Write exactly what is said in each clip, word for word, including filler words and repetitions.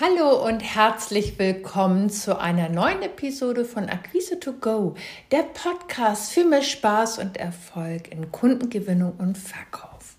Hallo und herzlich willkommen zu einer neuen Episode von akquise to go, der Podcast für mehr Spaß und Erfolg in Kundengewinnung und Verkauf.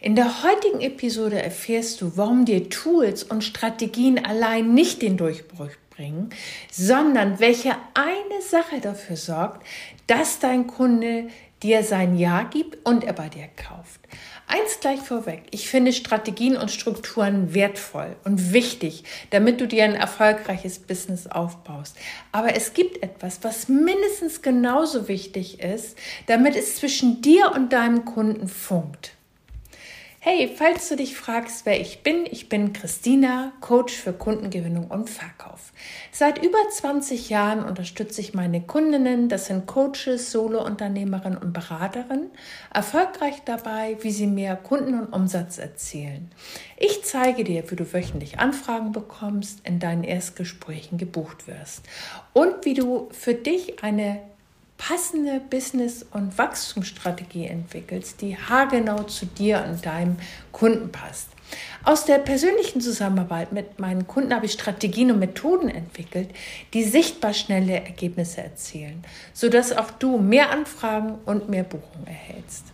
In der heutigen Episode erfährst du, warum dir Tools und Strategien allein nicht den Durchbruch bringen, sondern welche eine Sache dafür sorgt, dass dein Kunde dir sein Ja gibt und er bei dir kauft. Eins gleich vorweg, ich finde Strategien und Strukturen wertvoll und wichtig, damit du dir ein erfolgreiches Business aufbaust. Aber es gibt etwas, was mindestens genauso wichtig ist, damit es zwischen dir und deinem Kunden funkt. Hey, falls du dich fragst, wer ich bin, ich bin Christina, Coach für Kundengewinnung und Verkauf. Seit über zwanzig Jahren unterstütze ich meine Kundinnen, das sind Coaches, Solounternehmerinnen und Beraterinnen, erfolgreich dabei, wie sie mehr Kunden und Umsatz erzielen. Ich zeige dir, wie du wöchentlich Anfragen bekommst, in deinen Erstgesprächen gebucht wirst und wie du für dich eine passende Business- und Wachstumsstrategie entwickelst, die haargenau zu dir und deinem Kunden passt. Aus der persönlichen Zusammenarbeit mit meinen Kunden habe ich Strategien und Methoden entwickelt, die sichtbar schnelle Ergebnisse erzielen, sodass auch du mehr Anfragen und mehr Buchungen erhältst.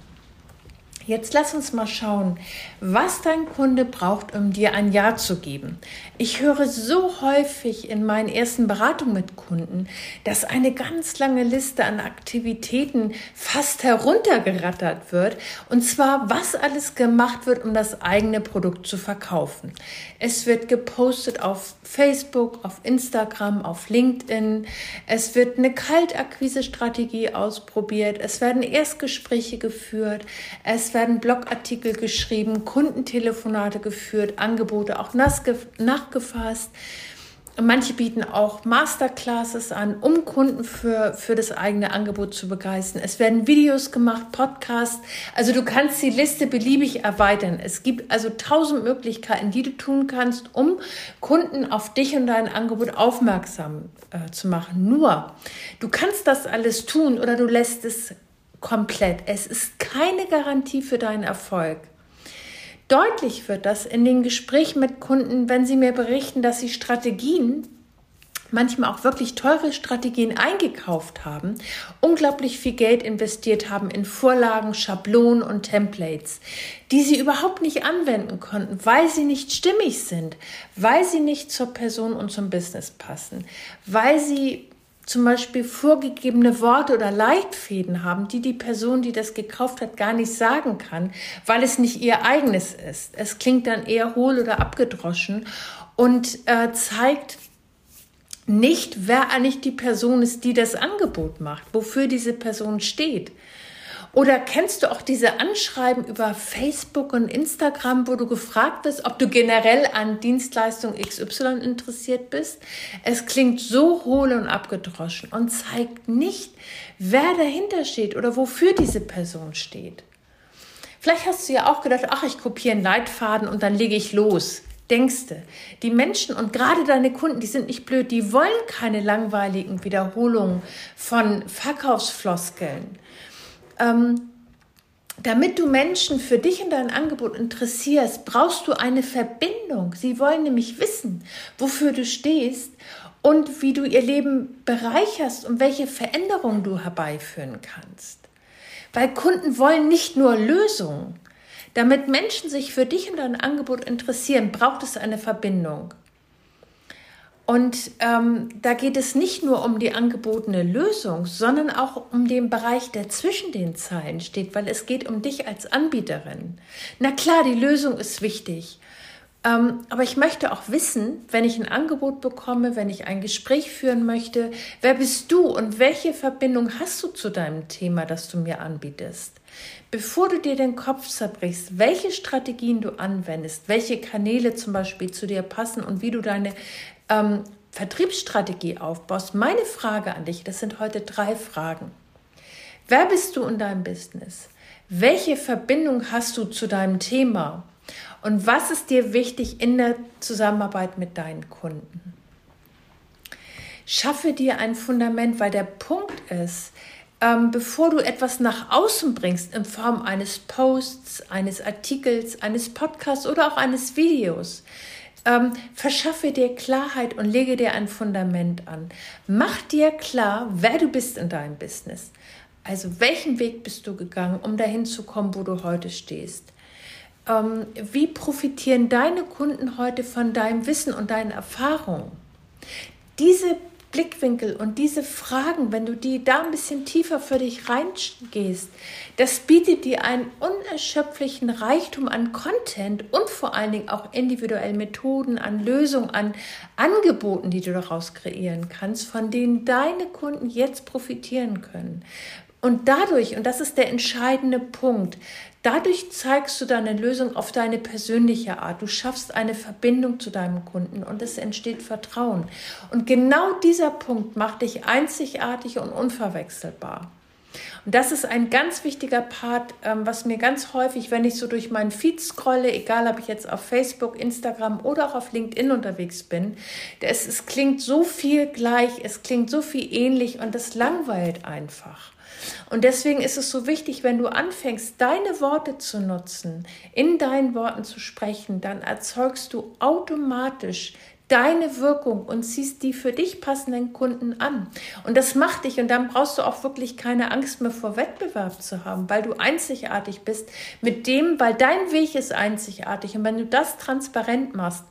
Jetzt lass uns mal schauen, was dein Kunde braucht, um dir ein Ja zu geben. Ich höre so häufig in meinen ersten Beratungen mit Kunden, dass eine ganz lange Liste an Aktivitäten fast heruntergerattert wird, und zwar, was alles gemacht wird, um das eigene Produkt zu verkaufen. Es wird gepostet auf Facebook, auf Instagram, auf LinkedIn. Es wird eine Kaltakquise-Strategie ausprobiert. Es werden Erstgespräche geführt. Es werden Blogartikel geschrieben, Kundentelefonate geführt, Angebote auch nachgefasst. Manche bieten auch Masterclasses an, um Kunden für, für das eigene Angebot zu begeistern. Es werden Videos gemacht, Podcasts. Also du kannst die Liste beliebig erweitern. Es gibt also tausend Möglichkeiten, die du tun kannst, um Kunden auf dich und dein Angebot aufmerksam äh, zu machen. Nur, du kannst das alles tun oder du lässt es komplett. Es ist keine Garantie für deinen Erfolg. Deutlich wird das in den Gesprächen mit Kunden, wenn sie mir berichten, dass sie Strategien, manchmal auch wirklich teure Strategien eingekauft haben, unglaublich viel Geld investiert haben in Vorlagen, Schablonen und Templates, die sie überhaupt nicht anwenden konnten, weil sie nicht stimmig sind, weil sie nicht zur Person und zum Business passen, weil sie zum Beispiel vorgegebene Worte oder Leitfäden haben, die die Person, die das gekauft hat, gar nicht sagen kann, weil es nicht ihr eigenes ist. Es klingt dann eher hohl oder abgedroschen und äh, zeigt nicht, wer eigentlich die Person ist, die das Angebot macht, wofür diese Person steht. Oder kennst du auch diese Anschreiben über Facebook und Instagram, wo du gefragt bist, ob du generell an Dienstleistung X Y interessiert bist? Es klingt so hohl und abgedroschen und zeigt nicht, wer dahinter steht oder wofür diese Person steht. Vielleicht hast du ja auch gedacht, ach, ich kopiere einen Leitfaden und dann lege ich los. Denkste, die Menschen und gerade deine Kunden, die sind nicht blöd, die wollen keine langweiligen Wiederholungen von Verkaufsfloskeln. Ähm, damit du Menschen für dich und dein Angebot interessierst, brauchst du eine Verbindung. Sie wollen nämlich wissen, wofür du stehst und wie du ihr Leben bereicherst und welche Veränderungen du herbeiführen kannst. Weil Kunden wollen nicht nur Lösungen. Damit Menschen sich für dich und dein Angebot interessieren, braucht es eine Verbindung. Und ähm, da geht es nicht nur um die angebotene Lösung, sondern auch um den Bereich, der zwischen den Zeilen steht, weil es geht um dich als Anbieterin. Na klar, die Lösung ist wichtig, ähm, aber ich möchte auch wissen, wenn ich ein Angebot bekomme, wenn ich ein Gespräch führen möchte, wer bist du und welche Verbindung hast du zu deinem Thema, das du mir anbietest? Bevor du dir den Kopf zerbrichst, welche Strategien du anwendest, welche Kanäle zum Beispiel zu dir passen und wie du deine Ähm, Vertriebsstrategie aufbaust, meine Frage an dich, das sind heute drei Fragen. Wer bist du in deinem Business? Welche Verbindung hast du zu deinem Thema? Und was ist dir wichtig in der Zusammenarbeit mit deinen Kunden? Schaffe dir ein Fundament, weil der Punkt ist, Ähm, bevor du etwas nach außen bringst in Form eines Posts, eines Artikels, eines Podcasts oder auch eines Videos, ähm, verschaffe dir Klarheit und lege dir ein Fundament an. Mach dir klar, wer du bist in deinem Business. Also welchen Weg bist du gegangen, um dahin zu kommen, wo du heute stehst? Ähm, wie profitieren deine Kunden heute von deinem Wissen und deinen Erfahrungen? Diese Blickwinkel und diese Fragen, wenn du die da ein bisschen tiefer für dich reingehst, das bietet dir einen unerschöpflichen Reichtum an Content und vor allen Dingen auch individuellen Methoden, an Lösungen, an Angeboten, die du daraus kreieren kannst, von denen deine Kunden jetzt profitieren können. Und dadurch, und das ist der entscheidende Punkt, dadurch zeigst du deine Lösung auf deine persönliche Art. Du schaffst eine Verbindung zu deinem Kunden und es entsteht Vertrauen. Und genau dieser Punkt macht dich einzigartig und unverwechselbar. Und das ist ein ganz wichtiger Part, was mir ganz häufig, wenn ich so durch meinen Feed scrolle, egal ob ich jetzt auf Facebook, Instagram oder auch auf LinkedIn unterwegs bin, es, es klingt so viel gleich, es klingt so viel ähnlich und das langweilt einfach. Und deswegen ist es so wichtig, wenn du anfängst, deine Worte zu nutzen, in deinen Worten zu sprechen, dann erzeugst du automatisch deine Wirkung und ziehst die für dich passenden Kunden an. Und das macht dich und dann brauchst du auch wirklich keine Angst mehr vor Wettbewerb zu haben, weil du einzigartig bist mit dem, weil dein Weg ist einzigartig. Und wenn du das transparent machst,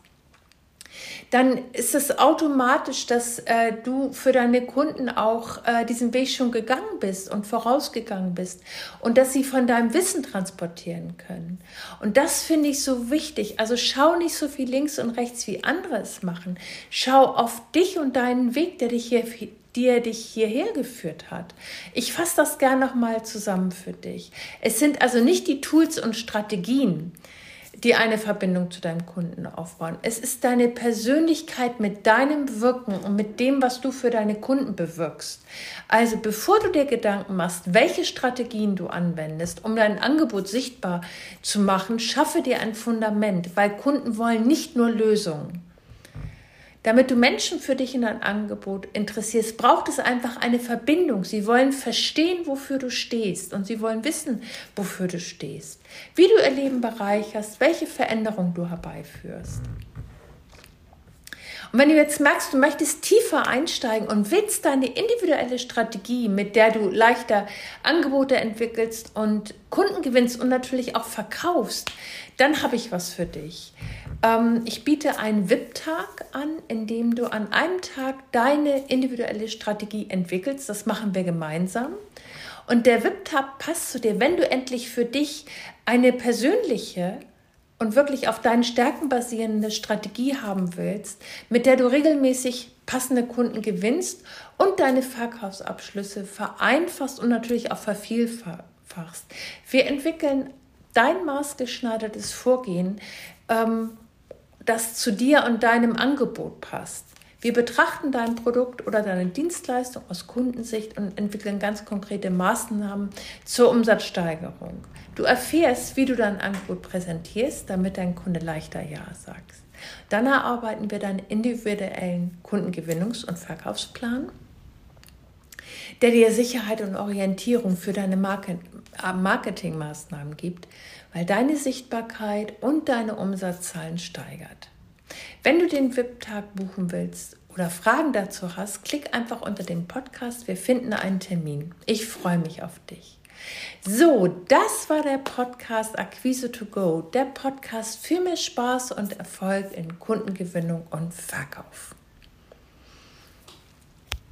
dann ist es automatisch, dass äh, du für deine Kunden auch äh, diesen Weg schon gegangen bist und vorausgegangen bist und dass sie von deinem Wissen transportieren können. Und das finde ich so wichtig. Also schau nicht so viel links und rechts, wie andere es machen. Schau auf dich und deinen Weg, der dich, hier, der dich hierher geführt hat. Ich fasse das gerne nochmal zusammen für dich. Es sind also nicht die Tools und Strategien, die eine Verbindung zu deinem Kunden aufbauen. Es ist deine Persönlichkeit mit deinem Wirken und mit dem, was du für deine Kunden bewirkst. Also bevor du dir Gedanken machst, welche Strategien du anwendest, um dein Angebot sichtbar zu machen, schaffe dir ein Fundament, weil Kunden wollen nicht nur Lösungen. Damit du Menschen für dich in dein Angebot interessierst, braucht es einfach eine Verbindung. Sie wollen verstehen, wofür du stehst und sie wollen wissen, wofür du stehst, wie du ihr Leben bereicherst, welche Veränderung du herbeiführst. Und wenn du jetzt merkst, du möchtest tiefer einsteigen und willst deine individuelle Strategie, mit der du leichter Angebote entwickelst und Kunden gewinnst und natürlich auch verkaufst, dann habe ich was für dich. Ähm, ich biete einen V I P-Tag an, in dem du an einem Tag deine individuelle Strategie entwickelst. Das machen wir gemeinsam. Und der V I P-Tag passt zu dir, wenn du endlich für dich eine persönliche und wirklich auf deinen Stärken basierende Strategie haben willst, mit der du regelmäßig passende Kunden gewinnst und deine Verkaufsabschlüsse vereinfachst und natürlich auch vervielfachst. Wir entwickeln dein maßgeschneidertes Vorgehen, ähm, das zu dir und deinem Angebot passt. Wir betrachten dein Produkt oder deine Dienstleistung aus Kundensicht und entwickeln ganz konkrete Maßnahmen zur Umsatzsteigerung. Du erfährst, wie du dein Angebot präsentierst, damit dein Kunde leichter Ja sagt. Dann erarbeiten wir deinen individuellen Kundengewinnungs- und Verkaufsplan, der dir Sicherheit und Orientierung für deine Market- Marketingmaßnahmen gibt, weil deine Sichtbarkeit und deine Umsatzzahlen steigert. Wenn du den V I P-Tag buchen willst oder Fragen dazu hast, klick einfach unter dem Podcast. Wir finden einen Termin. Ich freue mich auf dich. So, das war der Podcast akquise to go, der Podcast für mehr Spaß und Erfolg in Kundengewinnung und Verkauf.